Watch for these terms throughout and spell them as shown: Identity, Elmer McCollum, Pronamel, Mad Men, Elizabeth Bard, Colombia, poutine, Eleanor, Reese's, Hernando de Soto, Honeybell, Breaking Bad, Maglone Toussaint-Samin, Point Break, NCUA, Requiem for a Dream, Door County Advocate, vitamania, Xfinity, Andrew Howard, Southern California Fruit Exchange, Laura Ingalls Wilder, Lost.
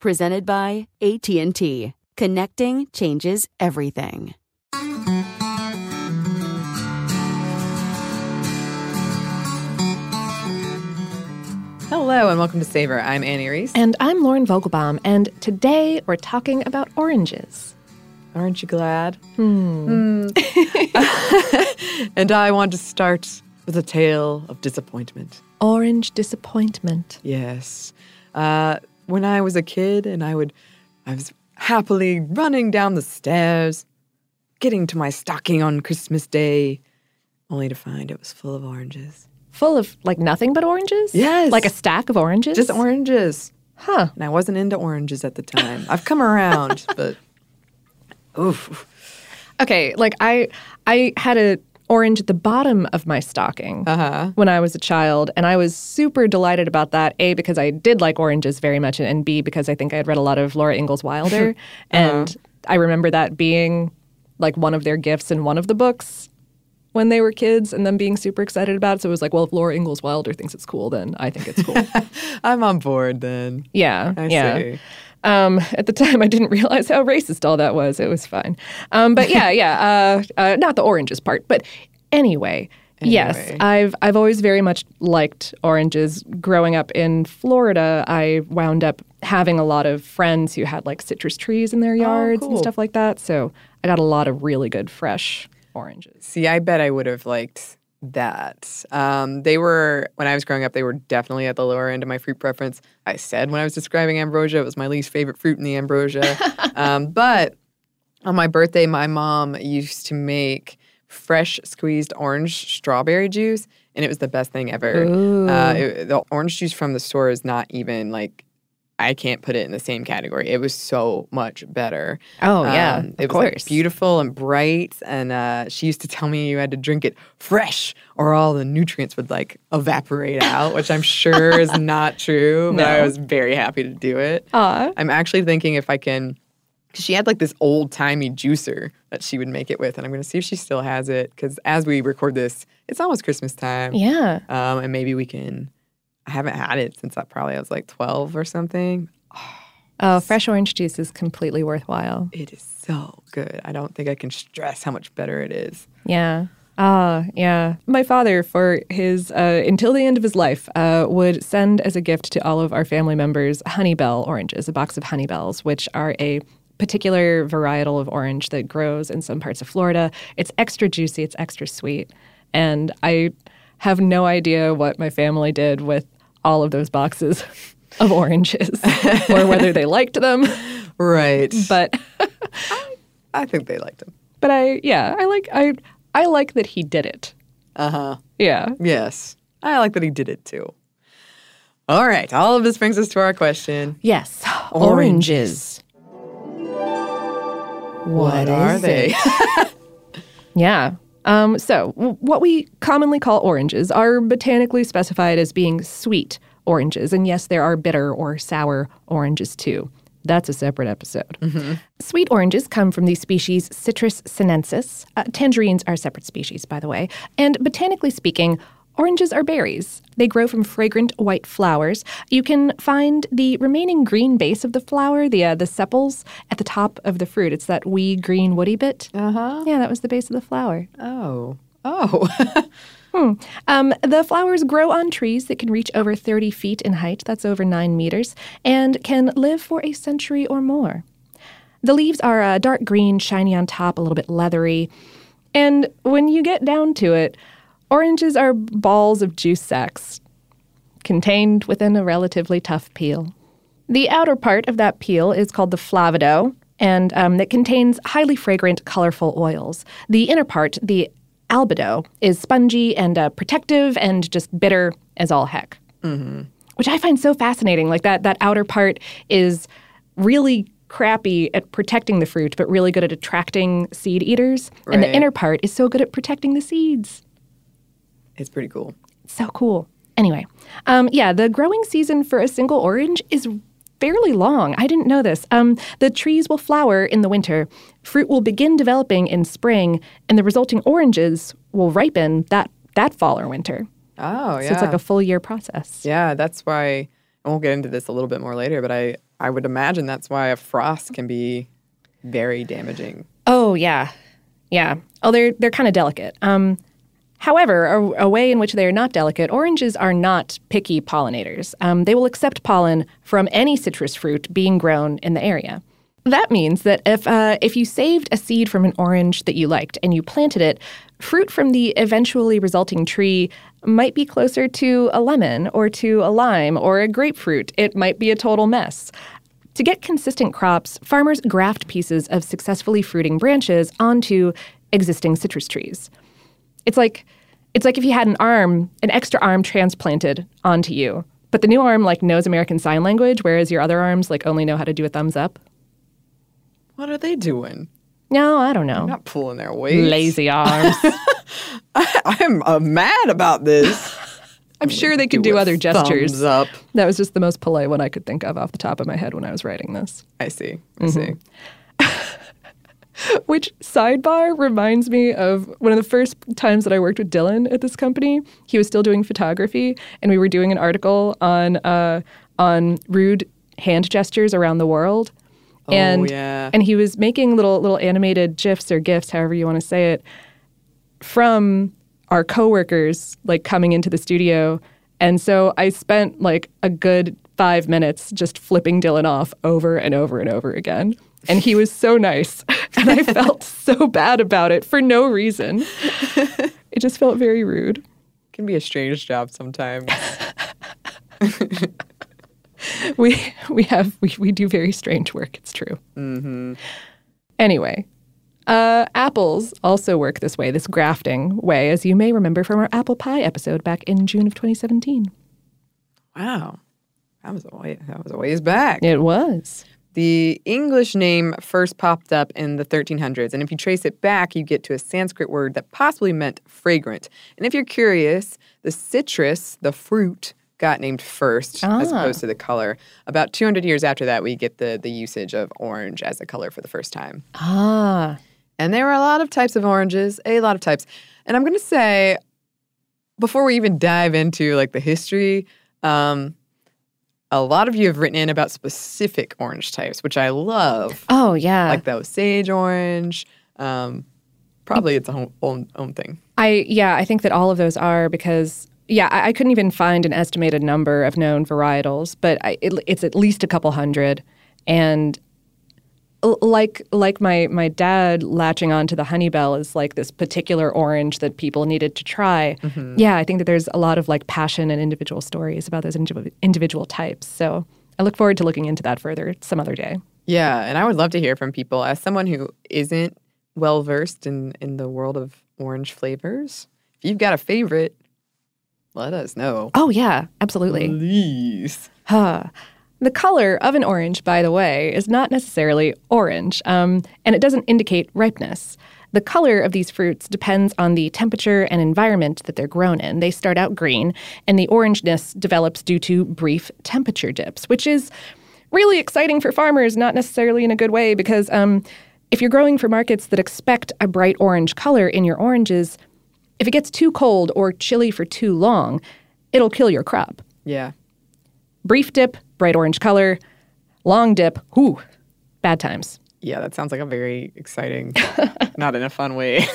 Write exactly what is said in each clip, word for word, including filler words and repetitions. Presented by A T and T. Connecting changes everything. Hello and welcome to Savor. I'm Annie Reese. And I'm Lauren Vogelbaum. And today we're talking about oranges. Aren't you glad? Hmm. Mm. And I want to start with a tale of disappointment. Orange disappointment. Yes. Uh... When I was a kid and I would, I was happily running down the stairs, getting to my stocking on Christmas Day, only to find it was full of oranges. Full of, like, nothing but oranges? Yes. Like a stack of oranges? Just oranges. Huh. And I wasn't into oranges at the time. I've come around, but, oof. Okay, like, I, I had a... orange at the bottom of my stocking uh-huh. when I was a child. And I was super delighted about that, A, because I did like oranges very much, and B, because I think I had read a lot of Laura Ingalls Wilder. uh-huh. And I remember that being, like, one of their gifts in one of the books when they were kids and them being super excited about it. So it was like, well, if Laura Ingalls Wilder thinks it's cool, then I think it's cool. I'm on board then. Yeah. I yeah. see. Um, at the time, I didn't realize how racist all that was. It was fine. Um, but yeah, yeah, uh, uh, not the oranges part. But anyway, anyway, yes, I've I've always very much liked oranges. Growing up in Florida, I wound up having a lot of friends who had, like, citrus trees in their yards oh, cool. and stuff like that. So I got a lot of really good fresh oranges. See, I bet I would have liked that. Um, they were, when I was growing up, they were definitely at the lower end of my fruit preference. I said when I was describing ambrosia, it was my least favorite fruit in the ambrosia. um, but on my birthday, my mom used to make fresh squeezed orange strawberry juice, and it was the best thing ever. Uh, it, the orange juice from the store is not even, like, I can't put it in the same category. It was so much better. Oh, yeah, um, it of was course. Like, beautiful and bright, and uh, she used to tell me you had to drink it fresh or all the nutrients would, like, evaporate out, which I'm sure is not true, but no. I was very happy to do it. Aww. I'm actually thinking if I can, because she had, like, this old-timey juicer that she would make it with, and I'm going to see if she still has it, because as we record this, it's almost Christmas time. Yeah. Um, and maybe we can... I haven't had it since I probably I was like twelve or something. Oh, oh, fresh orange juice is completely worthwhile. It is so good. I don't think I can stress how much better it is. Yeah. Ah, yeah. My father, for his, uh, until the end of his life, uh, would send as a gift to all of our family members Honeybell oranges, a box of Honeybells, which are a particular varietal of orange that grows in some parts of Florida. It's extra juicy. It's extra sweet. And I have no idea what my family did with all of those boxes of oranges or whether they liked them. Right. But I, I think they liked them. But I, yeah, I like, I, I like that he did it. Uh-huh. Yeah. Yes. I like that he did it, too. All right. All of this brings us to our question. Yes. Oranges. What, what are they? Yeah. Um, so w- what we commonly call oranges are botanically specified as being sweet oranges. And yes, there are bitter or sour oranges, too. That's a separate episode. Mm-hmm. Sweet oranges come from the species Citrus sinensis. Uh, tangerines are separate species, by the way. And botanically speaking, oranges are berries. They grow from fragrant white flowers. You can find the remaining green base of the flower, the uh, the sepals, at the top of the fruit. It's that wee green woody bit. Uh-huh. Yeah, that was the base of the flower. Oh. Oh. hmm. Um, the flowers grow on trees that can reach over thirty feet in height. That's over nine meters. And can live for a century or more. The leaves are uh, dark green, shiny on top, a little bit leathery. And when you get down to it, oranges are balls of juice sacs contained within a relatively tough peel. The outer part of that peel is called the flavido, and um, it contains highly fragrant, colorful oils. The inner part, the albedo, is spongy and uh, protective and just bitter as all heck, mm-hmm. which I find so fascinating. Like that, that outer part is really crappy at protecting the fruit, but really good at attracting seed eaters. Right. And the inner part is so good at protecting the seeds. It's pretty cool. So cool. Anyway, um, yeah, the growing season for a single orange is fairly long. I didn't know this. Um, the trees will flower in the winter. Fruit will begin developing in spring, and the resulting oranges will ripen that, that fall or winter. Oh, yeah. So it's like a full year process. Yeah, that's why, and we'll get into this a little bit more later, but I, I would imagine that's why a frost can be very damaging. Oh, yeah. Yeah. Oh, they're, they're kind of delicate. Um However, a, a way in which they are not delicate, oranges are not picky pollinators. Um, they will accept pollen from any citrus fruit being grown in the area. That means that if uh, if you saved a seed from an orange that you liked and you planted it, fruit from the eventually resulting tree might be closer to a lemon or to a lime or a grapefruit. It might be a total mess. To get consistent crops, farmers graft pieces of successfully fruiting branches onto existing citrus trees. It's like it's like if you had an arm, an extra arm transplanted onto you. But the new arm, like, knows American Sign Language, whereas your other arms, like, only know how to do a thumbs up. What are they doing? No, I don't know. They're not pulling their weight. Lazy arms. I, I'm uh, mad about this. I'm sure they could do, do other gestures. Thumbs up. That was just the most polite one I could think of off the top of my head when I was writing this. I see. I mm-hmm. see. Which, sidebar, reminds me of one of the first times that I worked with Dylan at this company. He was still doing photography, and we were doing an article on uh, on rude hand gestures around the world. Oh, and, yeah. And he was making little little animated GIFs or GIFs, however you want to say it, from our coworkers, like, coming into the studio. And so I spent, like, a good five minutes just flipping Dylan off over and over and over again. And he was so nice. And I felt so bad about it for no reason. It just felt very rude. It can be a strange job sometimes. we we have we, we do very strange work, it's true. Mm-hmm. Anyway, uh, apples also work this way, this grafting way, as you may remember from our apple pie episode back in June of twenty seventeen. Wow. That was a way, that was a ways back. It was. The English name first popped up in the thirteen hundreds, and if you trace it back, you get to a Sanskrit word that possibly meant fragrant. And if you're curious, the citrus, the fruit, got named first ah. as opposed to the color. About two hundred years after that, we get the, the usage of orange as a color for the first time. Ah. And there were a lot of types of oranges, a lot of types. And I'm going to say, before we even dive into, like, the history, um... a lot of you have written in about specific orange types, which I love. Oh, yeah. Like the Osage orange. Um, probably it's a whole own, own thing. I Yeah, I think that all of those are because, yeah, I, I couldn't even find an estimated number of known varietals, but I, it, it's at least a couple hundred. And like like my my dad latching on to the Honeybell is like this particular orange that people needed to try. Mm-hmm. Yeah, I think that there's a lot of like passion and individual stories about those indiv- individual types. So I look forward to looking into that further some other day. Yeah, and I would love to hear from people. As someone who isn't well-versed in, in the world of orange flavors, if you've got a favorite, let us know. Oh, yeah, absolutely. Please. Huh. The color of an orange, by the way, is not necessarily orange, um, and it doesn't indicate ripeness. The color of these fruits depends on the temperature and environment that they're grown in. They start out green, and the orangeness develops due to brief temperature dips, which is really exciting for farmers, not necessarily in a good way, because um, if you're growing for markets that expect a bright orange color in your oranges, if it gets too cold or chilly for too long, it'll kill your crop. Yeah. Brief dip, bright orange color. Long dip, whew, bad times. Yeah, that sounds like a very exciting, not in a fun way,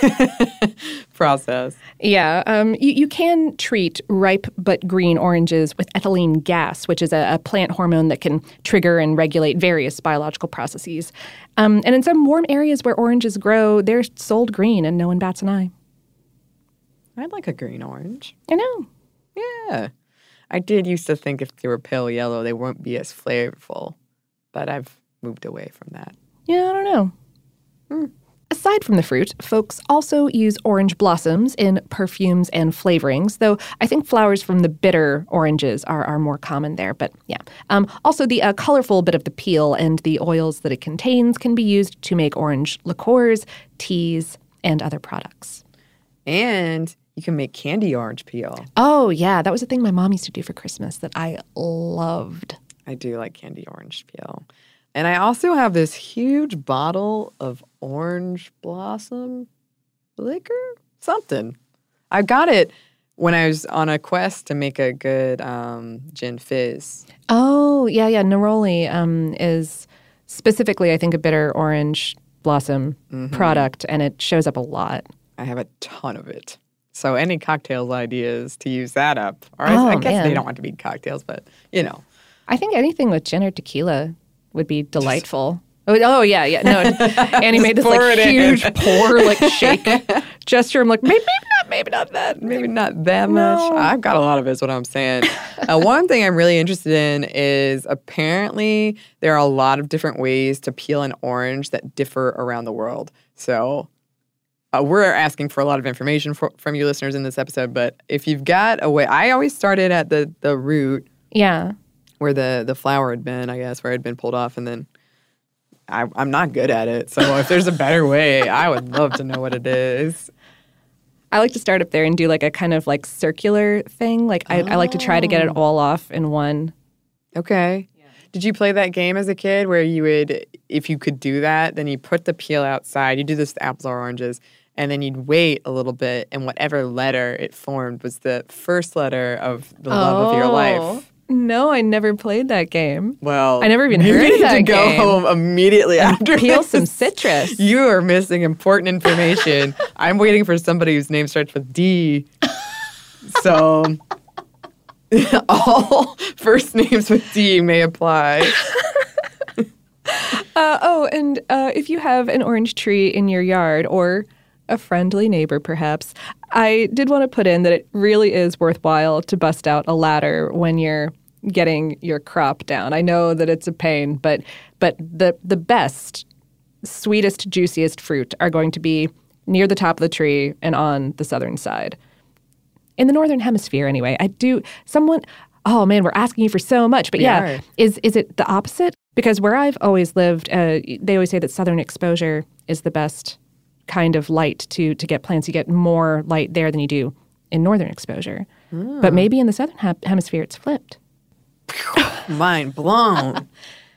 process. Yeah. Um, you, you can treat ripe but green oranges with ethylene gas, which is a, a plant hormone that can trigger and regulate various biological processes. Um, and in some warm areas where oranges grow, they're sold green and no one bats an eye. I'd like a green orange. I know. Yeah. I did used to think if they were pale yellow, they wouldn't be as flavorful. But I've moved away from that. Yeah, I don't know. Mm. Aside from the fruit, folks also use orange blossoms in perfumes and flavorings, though I think flowers from the bitter oranges are, are more common there. But yeah. Um, also, the uh, colorful bit of the peel and the oils that it contains can be used to make orange liqueurs, teas, and other products. And you can make candy orange peel. Oh, yeah. That was a thing my mom used to do for Christmas that I loved. I do like candy orange peel. And I also have this huge bottle of orange blossom liquor? Something. I got it when I was on a quest to make a good um, gin fizz. Oh, yeah, yeah. Neroli um, is specifically, I think, a bitter orange blossom mm-hmm. product, and it shows up a lot. I have a ton of it. So any cocktail ideas to use that up. Or oh, I, I guess man. They don't want to be cocktails, but, you know. I think anything with gin or tequila would be delightful. Just, oh, yeah, yeah. No, Annie made this, like, huge in. pour, like, shake gesture. I'm like, maybe, maybe not, maybe not that. Maybe not that no. much. I've got a lot of it is what I'm saying. uh, one thing I'm really interested in is apparently there are a lot of different ways to peel an orange that differ around the world. So uh, we're asking for a lot of information for, from you listeners in this episode, but if you've got a way, I always started at the, the root. Yeah. Where the, the flower had been, I guess, where it had been pulled off. And then I, I'm not good at it. So if there's a better way, I would love to know what it is. I like to start up there and do like a kind of like circular thing. Like I, oh. I like to try to get it all off in one. Okay. Yeah. Did you play that game as a kid where you would, if you could do that, then you put the peel outside. You do this with apples or oranges. And then you'd wait a little bit. And whatever letter it formed was the first letter of the oh. love of your life. No, I never played that game. Well, I never even heard of that game. You need to go home immediately after this. Peel some citrus. You are missing important information. I'm waiting for somebody whose name starts with D. So all first names with D may apply. uh, oh, and uh, if you have an orange tree in your yard or a friendly neighbor, perhaps. I did want to put in that it really is worthwhile to bust out a ladder when you're getting your crop down. I know that it's a pain, but but the the best, sweetest, juiciest fruit are going to be near the top of the tree and on the southern side. In the northern hemisphere, anyway. I do someone oh man, we're asking you for so much, but we yeah. Are. Is is it the opposite? Because where I've always lived, uh, they always say that southern exposure is the best kind of light to to get plants. You get more light there than you do in northern exposure. Mm. But maybe in the southern he- hemisphere, it's flipped. Mind blown.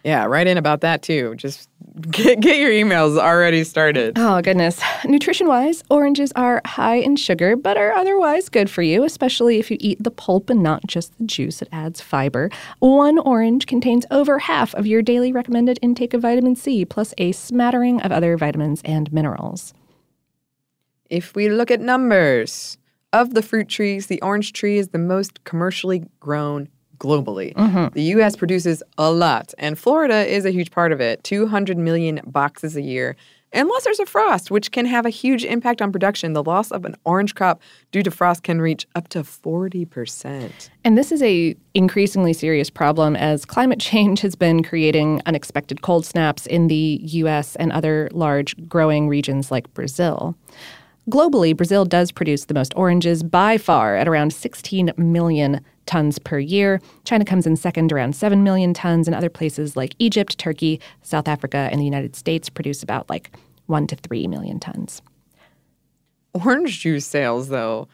Yeah, write in about that, too. Just get, get your emails already started. Oh, goodness. Nutrition-wise, oranges are high in sugar, but are otherwise good for you, especially if you eat the pulp and not just the juice. It adds fiber. One orange contains over half of your daily recommended intake of vitamin C, plus a smattering of other vitamins and minerals. If we look at numbers, of the fruit trees, the orange tree is the most commercially grown globally. Mm-hmm. The U S produces a lot, and Florida is a huge part of it, two hundred million boxes a year. Unless there's a frost, which can have a huge impact on production, the loss of an orange crop due to frost can reach up to forty percent. And this is a increasingly serious problem as climate change has been creating unexpected cold snaps in the U S and other large growing regions like Brazil. Globally, Brazil does produce the most oranges by far at around sixteen million tons per year. China comes in second, around seven million tons, and other places like Egypt, Turkey, South Africa, and the United States produce about like one to three million tons. Orange juice sales, though,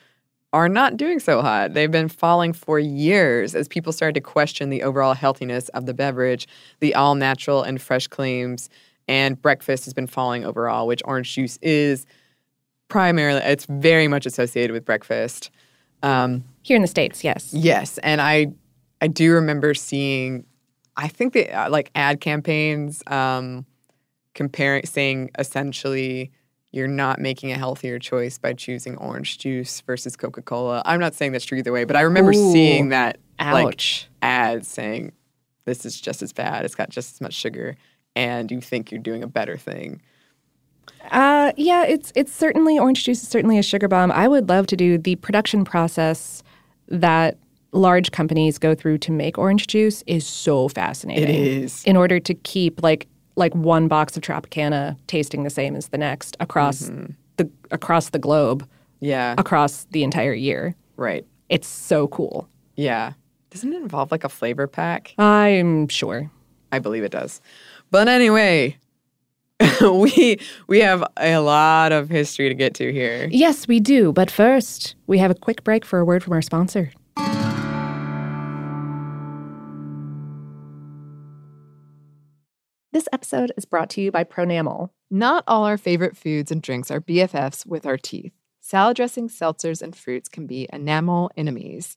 are not doing so hot. They've been falling for years as people started to question the overall healthiness of the beverage, the all-natural and fresh claims, and breakfast has been falling overall, which orange juice is primarily. It's very much associated with breakfast. Um, Here in the States, yes. Yes, and I I do remember seeing, I think, the uh, like ad campaigns um, comparing, saying essentially you're not making a healthier choice by choosing orange juice versus Coca-Cola. I'm not saying that's true either way, but I remember Ooh, seeing that ouch. like ad saying this is just as bad, it's got just as much sugar, and you think you're doing a better thing. Uh, yeah, it's it's certainly, orange juice is certainly a sugar bomb. I would love to do the production process that large companies go through to make orange juice is so fascinating. It is. In order to keep like like one box of Tropicana tasting the same as the next across mm-hmm. the across the globe. Yeah. Across the entire year. Right. It's so cool. Yeah. Doesn't it involve like a flavor pack? I'm sure. I believe it does. But anyway, we we have a lot of history to get to here. Yes, we do. But first, we have a quick break for a word from our sponsor. This episode is brought to you by Pronamel. Not all our favorite foods and drinks are B F Fs with our teeth. Salad dressings, seltzers, and fruits can be enamel enemies.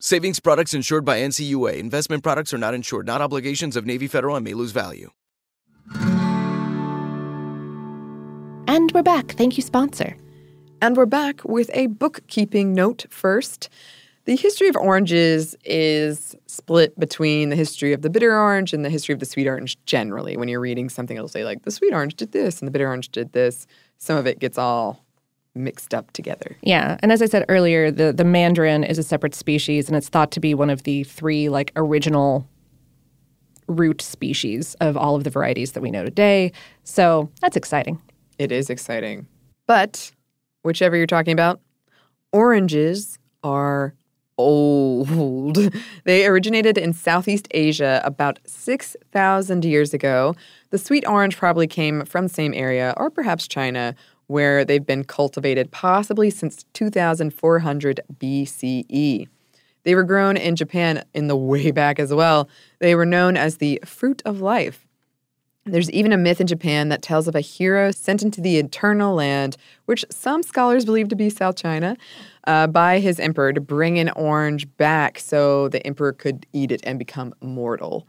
Savings products insured by N C U A. Investment products are not insured, not obligations of Navy Federal and may lose value. And we're back. Thank you, sponsor. And we're back with a bookkeeping note first. The history of oranges is split between the history of the bitter orange and the history of the sweet orange generally. When you're reading something, it'll say, like, the sweet orange did this and the bitter orange did this. Some of it gets all mixed up together. Yeah. And as I said earlier, the, the mandarin is a separate species, and it's thought to be one of the three, like, original root species of all of the varieties that we know today. So that's exciting. It is exciting. But whichever you're talking about, oranges are old. They originated in Southeast Asia about six thousand years ago. The sweet orange probably came from the same area, or perhaps China, where they've been cultivated possibly since two thousand four hundred B C E. They were grown in Japan in the way back as well. They were known as the fruit of life. There's even a myth in Japan that tells of a hero sent into the eternal land, which some scholars believe to be South China, uh, by his emperor to bring an orange back so the emperor could eat it and become mortal.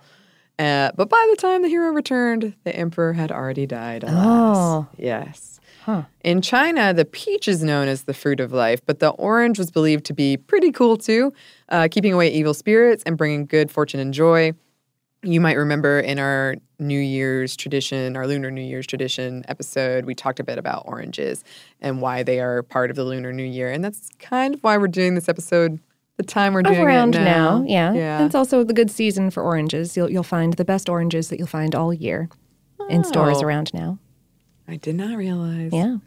Uh, but by the time the hero returned, the emperor had already died, alas. Oh. Yes. Huh. In China, the peach is known as the fruit of life, but the orange was believed to be pretty cool too, uh, keeping away evil spirits and bringing good fortune and joy. You might remember in our New Year's tradition, our Lunar New Year's tradition episode, we talked a bit about oranges and why they are part of the Lunar New Year. And that's kind of why we're doing this episode the time we're doing Around it now. now yeah. yeah. And it's also the good season for oranges. You'll, you'll find the best oranges that you'll find all year oh. in stores around now. I did not realize. Yeah.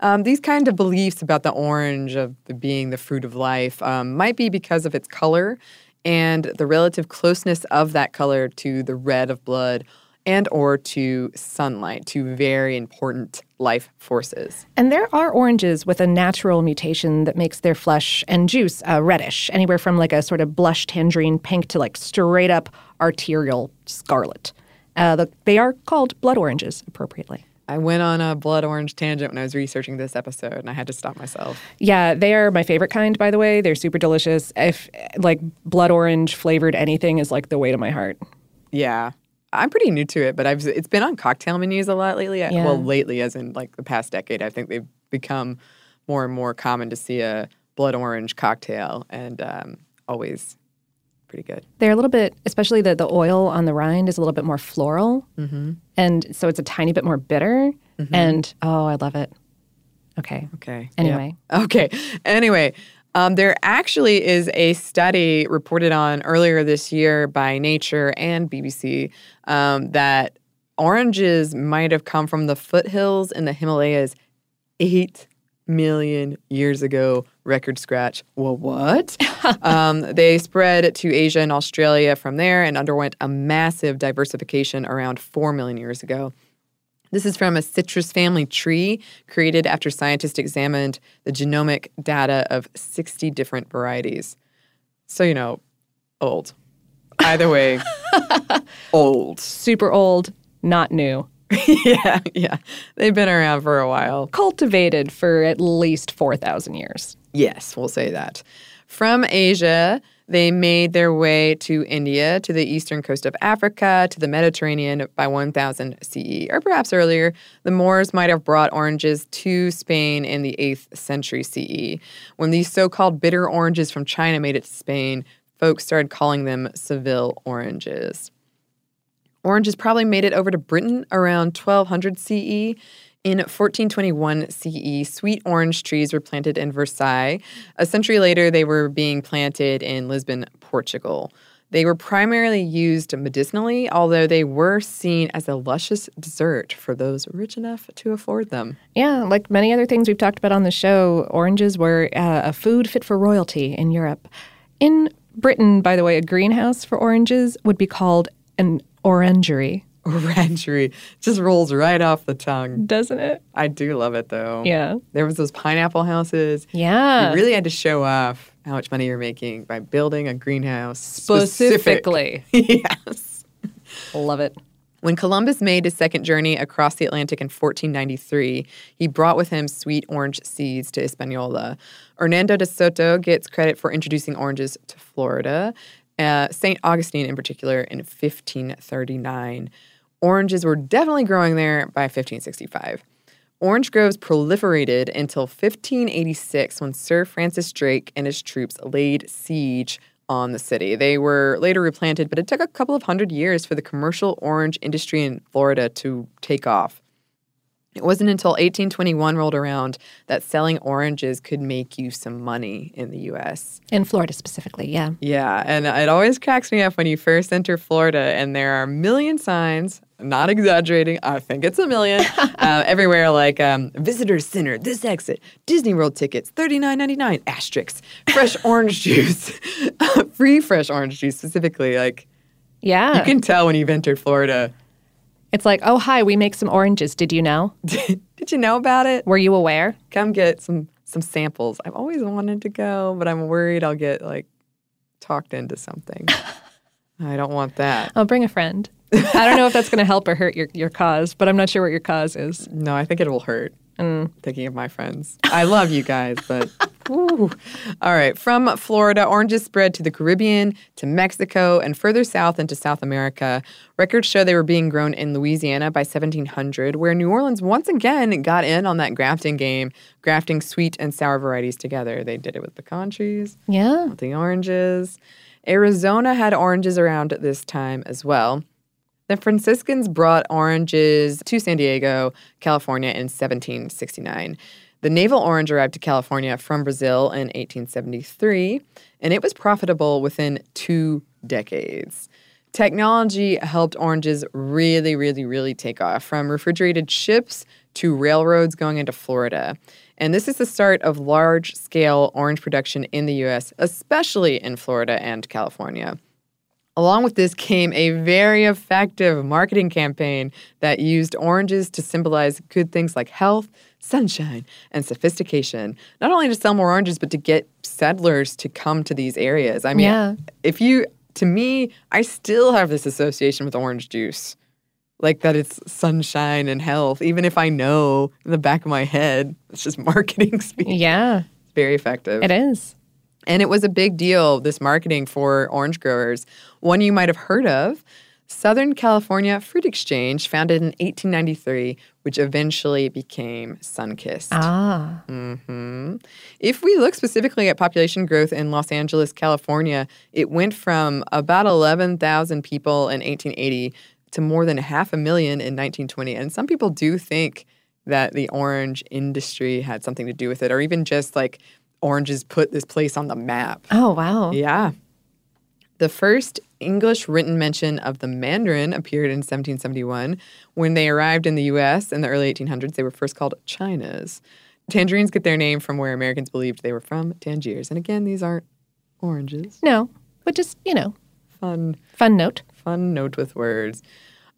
Um, these kind of beliefs about the orange of the being the fruit of life um, might be because of its color and the relative closeness of that color to the red of blood and or to sunlight, to very important life forces. And there are oranges with a natural mutation that makes their flesh and juice uh, reddish, anywhere from like a sort of blush tangerine pink to like straight up arterial scarlet. Uh, the, they are called blood oranges appropriately. I went on a blood orange tangent when I was researching this episode, and I had to stop myself. Yeah, they are my favorite kind, by the way. They're super delicious. If, like, blood orange flavored anything is, like, the way to my heart. Yeah. I'm pretty new to it, but I've it's been on cocktail menus a lot lately. Yeah. Well, lately, as in, like, the past decade, I think they've become more and more common to see a blood orange cocktail, and um, always pretty good. They're a little bit, especially the, the oil on the rind is a little bit more floral. Mm-hmm. And so it's a tiny bit more bitter. Mm-hmm. And, oh, I love it. Okay. Okay. Anyway. Yep. Okay. Anyway, um, there actually is a study reported on earlier this year by Nature and B B C um, that oranges might have come from the foothills in the Himalayas eight million years ago. Record scratch. Well, what? um, they spread to Asia and Australia from there and underwent a massive diversification around four million years ago. This is from a citrus family tree created after scientists examined the genomic data of sixty different varieties. So, you know, old. Either way, old. Super old, not new. yeah, yeah. They've been around for a while. Cultivated for at least four thousand years. Yes, we'll say that. From Asia, they made their way to India, to the eastern coast of Africa, to the Mediterranean by one thousand C E, or perhaps earlier. The Moors might have brought oranges to Spain in the eighth century C E. When these so-called bitter oranges from China made it to Spain, folks started calling them Seville oranges. Oranges probably made it over to Britain around twelve hundred C E. In fourteen twenty-one C E, sweet orange trees were planted in Versailles. A century later, they were being planted in Lisbon, Portugal. They were primarily used medicinally, although they were seen as a luscious dessert for those rich enough to afford them. Yeah, like many other things we've talked about on the show, oranges were uh, a food fit for royalty in Europe. In Britain, by the way, a greenhouse for oranges would be called an Orangery. Orangery. Just rolls right off the tongue. Doesn't it? I do love it, though. Yeah. There was those pineapple houses. Yeah. You really had to show off how much money you're making by building a greenhouse. Specifically. Specific. Yes. Love it. When Columbus made his second journey across the Atlantic in fourteen ninety-three, he brought with him sweet orange seeds to Hispaniola. Hernando de Soto gets credit for introducing oranges to Florida. Uh, Saint Augustine in particular in fifteen thirty-nine. Oranges were definitely growing there by fifteen sixty-five. Orange groves proliferated until fifteen eighty-six when Sir Francis Drake and his troops laid siege on the city. They were later replanted, but it took a couple of hundred years for the commercial orange industry in Florida to take off. It wasn't until eighteen twenty-one rolled around that selling oranges could make you some money in the U S. In Florida specifically, yeah. Yeah, and it always cracks me up when you first enter Florida and there are a million signs, not exaggerating, I think it's a million, uh, everywhere like um, Visitor Center, this exit, Disney World tickets, thirty-nine ninety-nine, asterisks, fresh orange juice, free fresh orange juice specifically. Like, yeah, you can tell when you've entered Florida. It's like, oh, hi, we make some oranges. Did you know? Did you know about it? Were you aware? Come get some some samples. I've always wanted to go, but I'm worried I'll get, like, talked into something. I don't want that. I'll bring a friend. I don't know if that's going to help or hurt your, your cause, but I'm not sure what your cause is. No, I think it will hurt. Mm. Thinking of my friends. I love you guys, but... Ooh. All right. From Florida, oranges spread to the Caribbean, to Mexico, and further south into South America. Records show they were being grown in Louisiana by seventeen hundred, where New Orleans once again got in on that grafting game, grafting sweet and sour varieties together. They did it with pecan trees. Yeah. With the oranges. Arizona had oranges around at this time as well. The Franciscans brought oranges to San Diego, California in seventeen sixty-nine. The navel orange arrived to California from Brazil in eighteen seventy-three, and it was profitable within two decades. Technology helped oranges really, really, really take off, from refrigerated ships to railroads going into Florida. And this is the start of large-scale orange production in the U S, especially in Florida and California. Along with this came a very effective marketing campaign that used oranges to symbolize good things like health, sunshine, and sophistication. Not only to sell more oranges, but to get settlers to come to these areas. I mean, yeah. if you, to me, I still have this association with orange juice. Like that it's sunshine and health, even if I know in the back of my head, it's just marketing speak. Yeah. It's very effective. It is. And it was a big deal, this marketing for orange growers. One you might have heard of, Southern California Fruit Exchange, founded in eighteen ninety-three, which eventually became Sunkist. Ah. Mm-hmm. If we look specifically at population growth in Los Angeles, California, it went from about eleven thousand people in eighteen eighty to more than half a million in nineteen twenty. And some people do think that the orange industry had something to do with it, or even just like oranges put this place on the map. Oh, wow. Yeah. The first English written mention of the Mandarin appeared in seventeen seventy-one. When they arrived in the U S in the early eighteen hundreds, they were first called Chinas. Tangerines get their name from where Americans believed they were from, Tangiers. And again, these aren't oranges. No, but just, you know. Fun. Fun note. Fun note with words.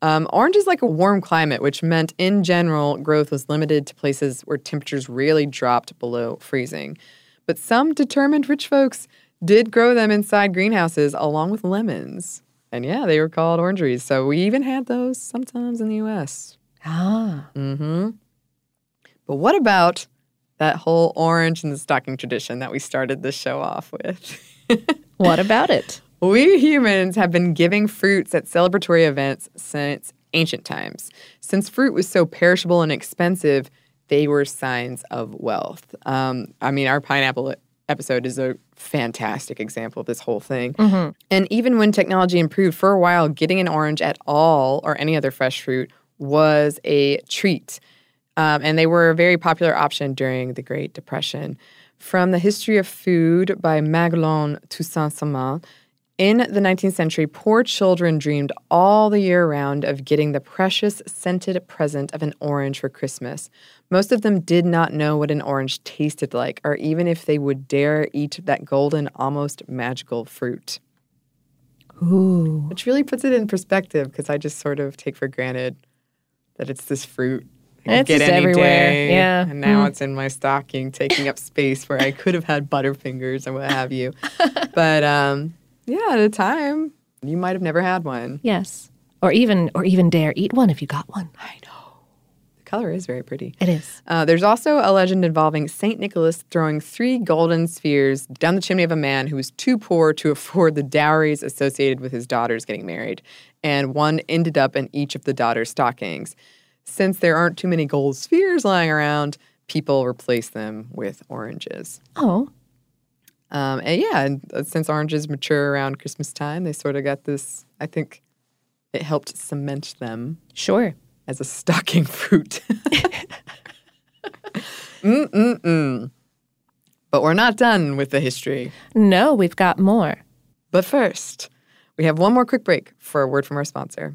Um, oranges like a warm climate, which meant, in general, growth was limited to places where temperatures really dropped below freezing. But some determined rich folks did grow them inside greenhouses along with lemons. And yeah, they were called orangeries. So we even had those sometimes in the U S. Ah. Mm-hmm. But what about that whole orange in the stocking tradition that we started this show off with? What about it? We humans have been giving fruits at celebratory events since ancient times. Since fruit was so perishable and expensive, they were signs of wealth. Um, I mean, our pineapple episode is a fantastic example of this whole thing. Mm-hmm. And even when technology improved, for a while, getting an orange at all or any other fresh fruit was a treat. Um, and they were a very popular option during the Great Depression. From The History of Food by Maglone Toussaint-Samin, in the nineteenth century, poor children dreamed all the year round of getting the precious scented present of an orange for Christmas. Most of them did not know what an orange tasted like, or even if they would dare eat that golden, almost magical fruit. Ooh. Which really puts it in perspective, because I just sort of take for granted that it's this fruit. I it's get just any everywhere. Day, yeah. And now mm. it's in my stocking, taking up space where I could have had Butterfingers and what have you. But, um... yeah, at a time, you might have never had one. Yes. Or even or even dare eat one if you got one. I know. The color is very pretty. It is. Uh, there's also a legend involving Saint Nicholas throwing three golden spheres down the chimney of a man who was too poor to afford the dowries associated with his daughters getting married. And one ended up in each of the daughters' stockings. Since there aren't too many gold spheres lying around, people replace them with oranges. Oh, Um, and yeah, and since oranges mature around Christmas time, they sort of got this, I think it helped cement them. Sure. As a stocking fruit. Mm-mm-mm. But we're not done with the history. No, we've got more. But first, we have one more quick break for a word from our sponsor.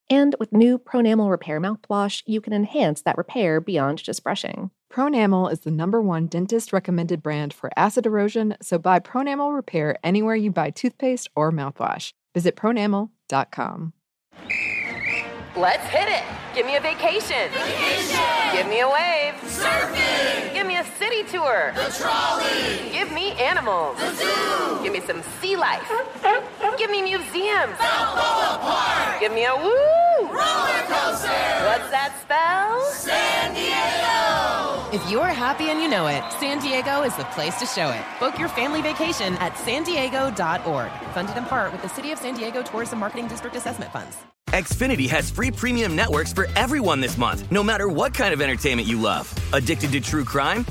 And with new Pronamel Repair mouthwash, you can enhance that repair beyond just brushing. Pronamel is the number one dentist-recommended brand for acid erosion, so buy Pronamel Repair anywhere you buy toothpaste or mouthwash. Visit pronamel dot com. Let's hit it. Give me a vacation. Vacation. Give me a wave. Surfing. Give me a city tour. The trolley. Give me animals. The zoo. Give me some sea life. Give me museums. Balboa Park. Give me a woo. Roller coaster. What's that spell? San Diego. If you're happy and you know it, San Diego is the place to show it. Book your family vacation at san diego dot org. Funded in part with the City of San Diego Tourism Marketing District Assessment Funds. Xfinity has free premium networks for everyone this month, no matter what kind of entertainment you love. Addicted to true crime?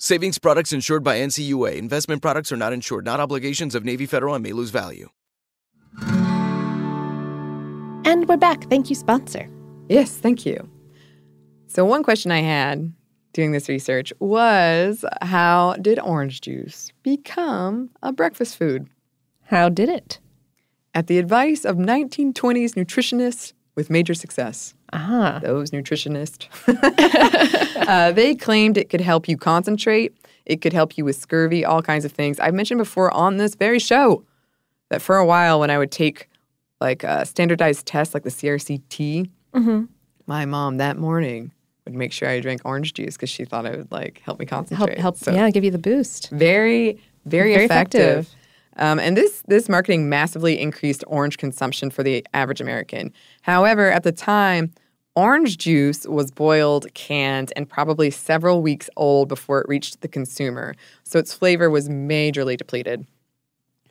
Savings products insured by N C U A. Investment products are not insured, not obligations of Navy Federal and may lose value. And we're back. Thank you, sponsor. Yes, thank you. So one question I had doing this research was, how did orange juice become a breakfast food? How did it? At the advice of nineteen twenties nutritionists with major success. Ah. Those nutritionists. uh, they claimed it could help you concentrate. It could help you with scurvy, all kinds of things. I've mentioned before on this very show that for a while when I would take like a standardized test like the C R C T, mm-hmm. my mom that morning would make sure I drank orange juice because she thought it would like help me concentrate. Help, help so, yeah, give you the boost. Very, very, very effective. effective. Um, and this this marketing massively increased orange consumption for the average American. However, at the time, orange juice was boiled, canned, and probably several weeks old before it reached the consumer. So its flavor was majorly depleted.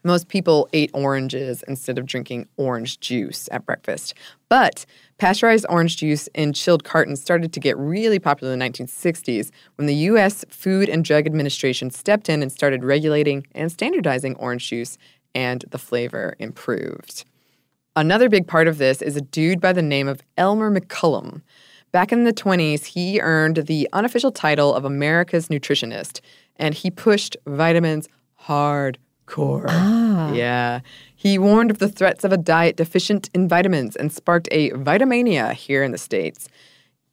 Most people ate oranges instead of drinking orange juice at breakfast. But pasteurized orange juice in chilled cartons started to get really popular in the nineteen sixties when the U S Food and Drug Administration stepped in and started regulating and standardizing orange juice, and the flavor improved. Another big part of this is a dude by the name of Elmer McCollum. Back in the twenties, he earned the unofficial title of America's Nutritionist, and he pushed vitamins hard. Core. Ah. Yeah. He warned of the threats of a diet deficient in vitamins and sparked a vitamania here in the States.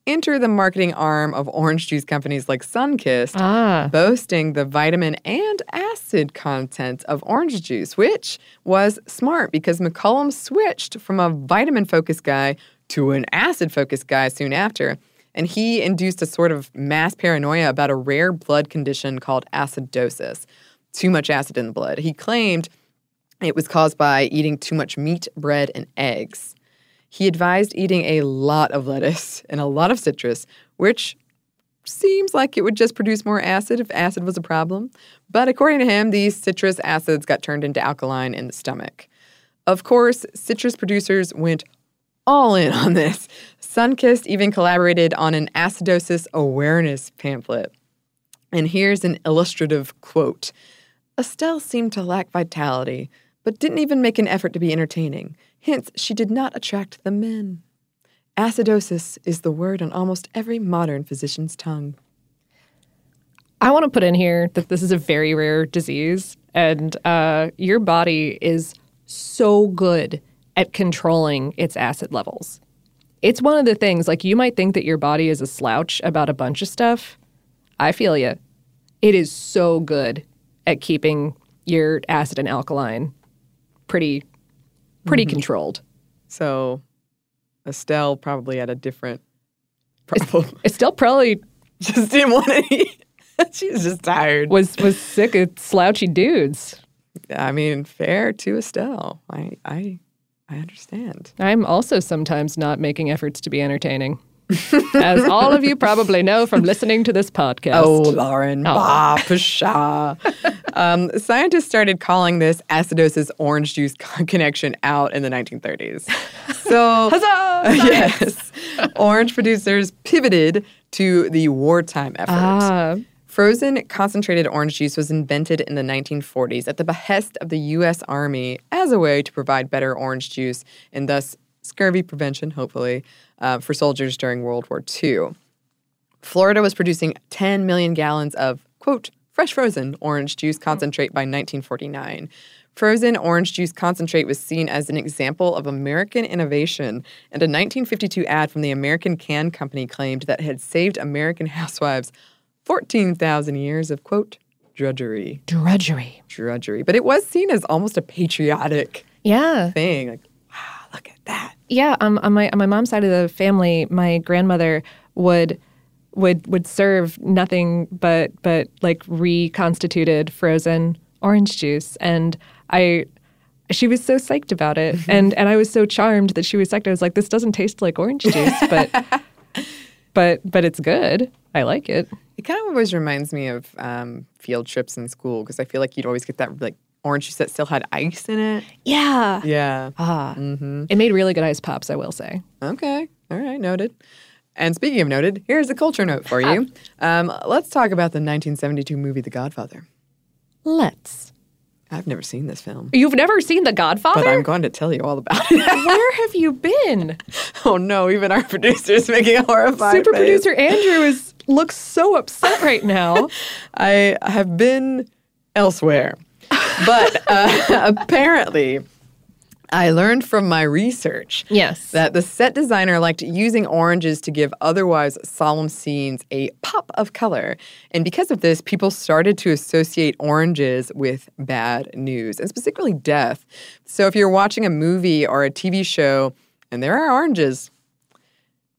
Enter the marketing arm of orange juice companies like Sunkist, ah. boasting the vitamin and acid content of orange juice, which was smart because McCollum switched from a vitamin-focused guy to an acid-focused guy soon after, and he induced a sort of mass paranoia about a rare blood condition called acidosis. Too much acid in the blood. He claimed it was caused by eating too much meat, bread, and eggs. He advised eating a lot of lettuce and a lot of citrus, which seems like it would just produce more acid if acid was a problem. But according to him, these citrus acids got turned into alkaline in the stomach. Of course, citrus producers went all in on this. Sunkist even collaborated on an acidosis awareness pamphlet. And here's an illustrative quote. Estelle seemed to lack vitality, but didn't even make an effort to be entertaining. Hence, she did not attract the men. Acidosis is the word on almost every modern physician's tongue. I want to put in here that this is a very rare disease, and uh, your body is so good at controlling its acid levels. It's one of the things, like, you might think that your body is a slouch about a bunch of stuff. I feel you. It is so good at keeping your acid and alkaline pretty, pretty mm-hmm. controlled. So Estelle probably had a different problem. Estelle probably just didn't want to eat. She was just tired. Was was sick of slouchy dudes. I mean, fair to Estelle. I I I understand. I'm also sometimes not making efforts to be entertaining. As all of you probably know from listening to this podcast. Oh, Lauren. Oh. Bah, pshaw. um, scientists started calling this acidosis orange juice connection out in the nineteen thirties. So, huzzah! Yes. Orange producers pivoted to the wartime effort. Ah. Frozen concentrated orange juice was invented in the nineteen forties at the behest of the U S Army as a way to provide better orange juice and thus scurvy prevention, hopefully, uh, for soldiers during World War Two. Florida was producing ten million gallons of, quote, fresh frozen orange juice concentrate by nineteen forty-nine. Frozen orange juice concentrate was seen as an example of American innovation, and a nineteen fifty-two ad from the American Can Company claimed that it had saved American housewives fourteen thousand years of, quote, drudgery. Drudgery. Drudgery. But it was seen as almost a patriotic yeah. thing. Like, wow, look at that. Yeah, um, on my on my mom's side of the family, my grandmother would would would serve nothing but but like reconstituted frozen orange juice, and I she was so psyched about it, mm-hmm. and and I was so charmed that she was psyched. I was like, this doesn't taste like orange juice, but but but it's good. I like it. It kind of always reminds me of um, field trips in school, because I feel like you'd always get that like orange juice that still had ice in it. Yeah. Yeah. Ah. Mm-hmm. It made really good ice pops, I will say. Okay. All right. Noted. And speaking of noted, here's a culture note for you. um, let's talk about the nineteen seventy-two movie The Godfather. Let's. I've never seen this film. You've never seen The Godfather? But I'm going to tell you all about it. Where have you been? Oh, no. Even our producer's making a horrified Super face. Producer Andrew is looks so upset right now. I have been elsewhere. But uh, apparently, I learned from my research yes. that the set designer liked using oranges to give otherwise solemn scenes a pop of color. And because of this, people started to associate oranges with bad news, and specifically death. So if you're watching a movie or a T V show and there are oranges,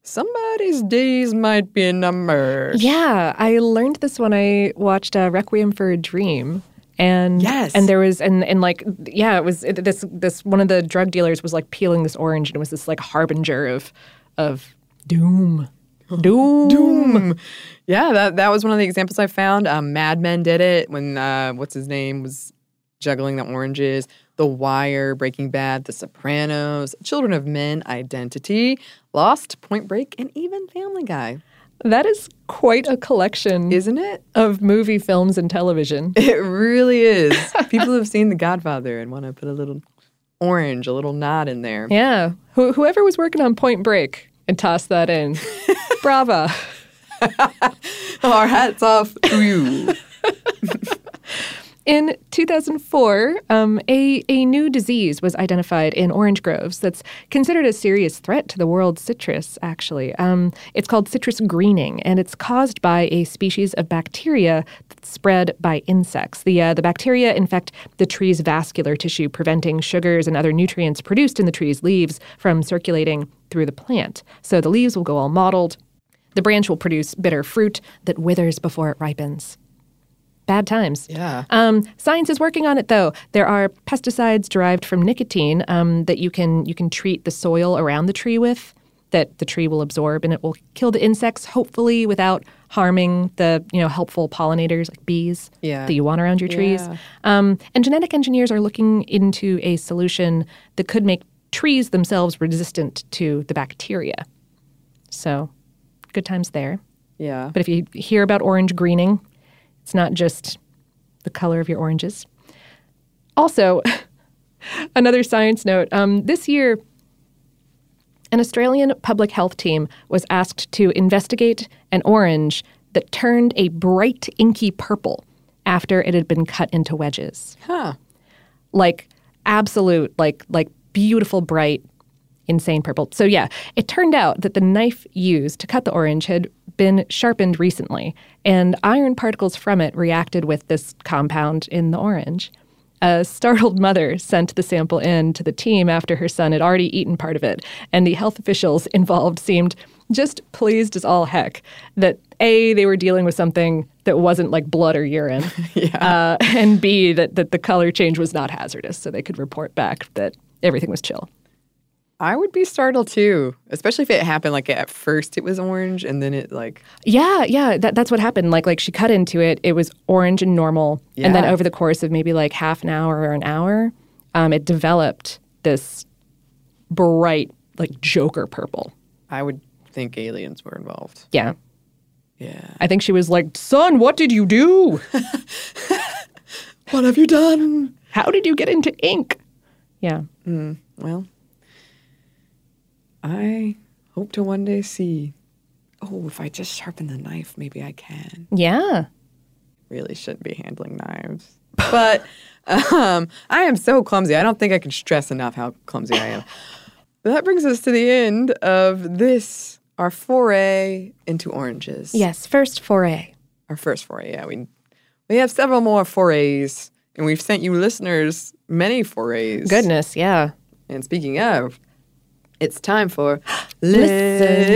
somebody's days might be numbered. Yeah, I learned this when I watched uh, Requiem for a Dream. And yes. and there was and and like yeah it was it, this this one of the drug dealers was like peeling this orange, and it was this like harbinger of of doom doom doom yeah that that was one of the examples I found. um, Mad Men did it when uh, what's his name was juggling the oranges. The Wire, Breaking Bad, The Sopranos, Children of Men, Identity, Lost, Point Break, and even Family Guy. That is quite a collection, isn't it, of movie, films, and television. It really is. People have seen The Godfather and want to put a little orange, a little nod in there. Yeah. Wh- whoever was working on Point Break and tossed that in, brava. Our hats off to you. In two thousand four, um, a, a new disease was identified in orange groves that's considered a serious threat to the world's citrus, actually. Um, it's called citrus greening, and it's caused by a species of bacteria that's spread by insects. The, uh, the bacteria infect the tree's vascular tissue, preventing sugars and other nutrients produced in the tree's leaves from circulating through the plant. So the leaves will go all mottled. The branch will produce bitter fruit that withers before it ripens. Bad times. Yeah. Um, science is working on it, though. There are pesticides derived from nicotine um, that you can you can treat the soil around the tree with, that the tree will absorb, and it will kill the insects, hopefully without harming the you know helpful pollinators like bees yeah. that you want around your trees. Yeah. Um, and genetic engineers are looking into a solution that could make trees themselves resistant to the bacteria. So, good times there. Yeah. But if you hear about orange greening, it's not just the color of your oranges. Also, another science note, um, this year, an Australian public health team was asked to investigate an orange that turned a bright inky purple after it had been cut into wedges. Huh. Like absolute, like like beautiful, bright, insane purple. So yeah, it turned out that the knife used to cut the orange had been sharpened recently, and iron particles from it reacted with this compound in the orange. A startled mother sent the sample in to the team after her son had already eaten part of it, and the health officials involved seemed just pleased as all heck that, A, they were dealing with something that wasn't like blood or urine, yeah. uh, and B, that, that the color change was not hazardous, so they could report back that everything was chill. I would be startled, too, especially if it happened, like, at first it was orange, and then it, like... Yeah, yeah, that, that's what happened. Like, like she cut into it, it was orange and normal, yeah. and then over the course of maybe, like, half an hour or an hour, um, it developed this bright, like, Joker purple. I would think aliens were involved. Yeah. Yeah. I think she was like, son, what did you do? What have you done? How did you get into ink? Yeah. Mm, well... I hope to one day see, oh, if I just sharpen the knife, maybe I can. Yeah. Really shouldn't be handling knives. But um, I am so clumsy. I don't think I can stress enough how clumsy I am. That brings us to the end of this, our foray into oranges. Yes, first foray. Our first foray, yeah. We, we have several more forays, and we've sent you listeners many forays. Goodness, yeah. And speaking of... It's time for Listen.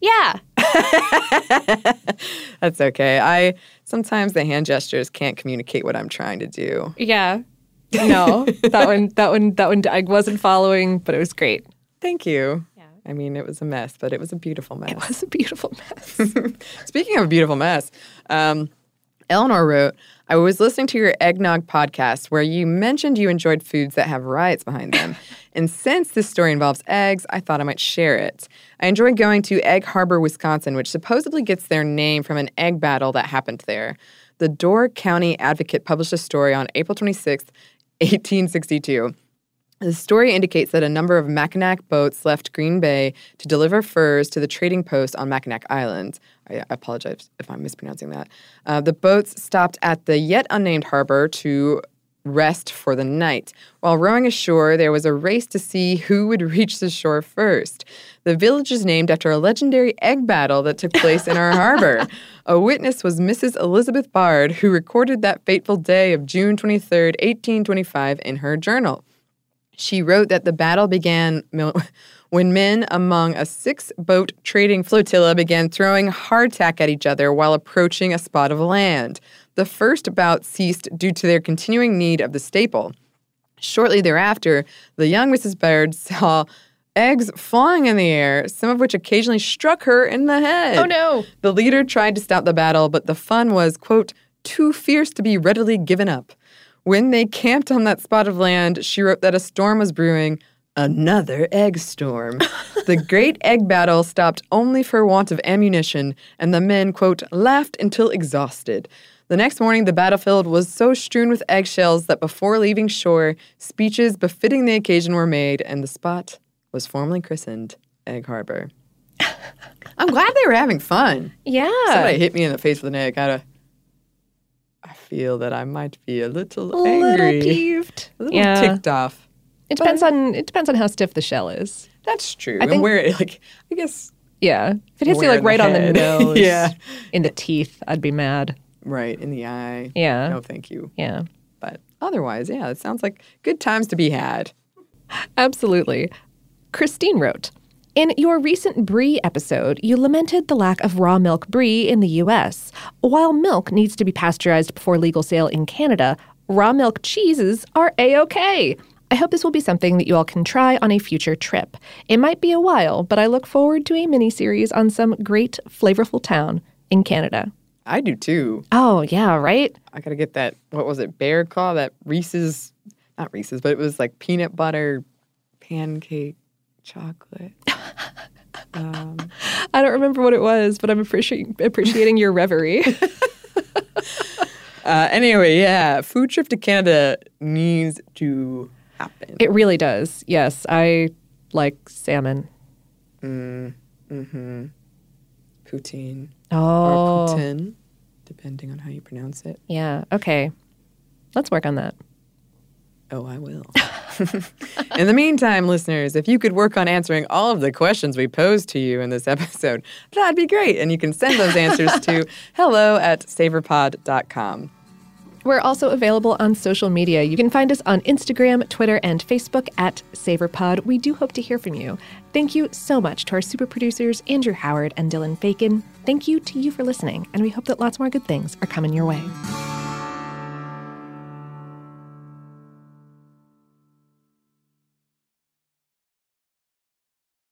Yeah. That's okay. I sometimes the hand gestures can't communicate what I'm trying to do. Yeah. No. that one that one that one I wasn't following, but it was great. Thank you. Yeah. I mean, it was a mess, but it was a beautiful mess. It was a beautiful mess. Speaking of a beautiful mess, um Eleanor wrote, I was listening to your eggnog podcast where you mentioned you enjoyed foods that have riots behind them. And since this story involves eggs, I thought I might share it. I enjoyed going to Egg Harbor, Wisconsin, which supposedly gets their name from an egg battle that happened there. The Door County Advocate published a story on April twenty-sixth, eighteen sixty-two. The story indicates that a number of Mackinac boats left Green Bay to deliver furs to the trading post on Mackinac Island. I apologize if I'm mispronouncing that. Uh, the boats stopped at the yet unnamed harbor to rest for the night. While rowing ashore, there was a race to see who would reach the shore first. The village is named after a legendary egg battle that took place in our harbor. A witness was Missus Elizabeth Bard, who recorded that fateful day of June twenty-third, eighteen twenty-five, in her journal. She wrote that the battle began when men among a six-boat trading flotilla began throwing hardtack at each other while approaching a spot of land. The first bout ceased due to their continuing need of the staple. Shortly thereafter, the young Missus Baird saw eggs flying in the air, some of which occasionally struck her in the head. Oh, no! The leader tried to stop the battle, but the fun was, quote, too fierce to be readily given up. When they camped on that spot of land, she wrote that a storm was brewing, another egg storm. The great egg battle stopped only for want of ammunition, and the men, quote, laughed until exhausted. The next morning, the battlefield was so strewn with eggshells that before leaving shore, speeches befitting the occasion were made, and the spot was formally christened Egg Harbor. I'm glad they were having fun. Yeah. Somebody hit me in the face with an egg. I had a... I feel that I might be a little a angry, little peeved, a little yeah. ticked off. It depends on it depends on how stiff the shell is. That's true. I and think, where it, like I guess yeah, if it hits you like right on the nose, yeah, in the teeth, I'd be mad. Right in the eye. Yeah. No, thank you. Yeah. But otherwise, yeah, it sounds like good times to be had. Absolutely. Christine wrote, in your recent brie episode, you lamented the lack of raw milk brie in the U S While milk needs to be pasteurized before legal sale in Canada, raw milk cheeses are A-okay. I hope this will be something that you all can try on a future trip. It might be a while, but I look forward to a mini-series on some great, flavorful town in Canada. I do, too. Oh, yeah, right? I gotta get that, what was it, Bear Claw, that Reese's, not Reese's, but it was like peanut butter pancake chocolate. Um, I don't remember what it was, but I'm appreciating appreciating your reverie. Uh, anyway, yeah, food trip to Canada needs to happen. It really does. Yes, I like salmon. Mm, mm-hmm. Poutine. Oh. Or poutine, depending on how you pronounce it. Yeah, okay. Let's work on that. Oh, I will. In the meantime, listeners, if you could work on answering all of the questions we posed to you in this episode, that'd be great. And you can send those answers to hello at saverpod dot com. We're also available on social media. You can find us on Instagram, Twitter, and Facebook at SaverPod. We do hope to hear from you. Thank you so much to our super producers, Andrew Howard and Dylan Fakin. Thank you to you for listening, and we hope that lots more good things are coming your way.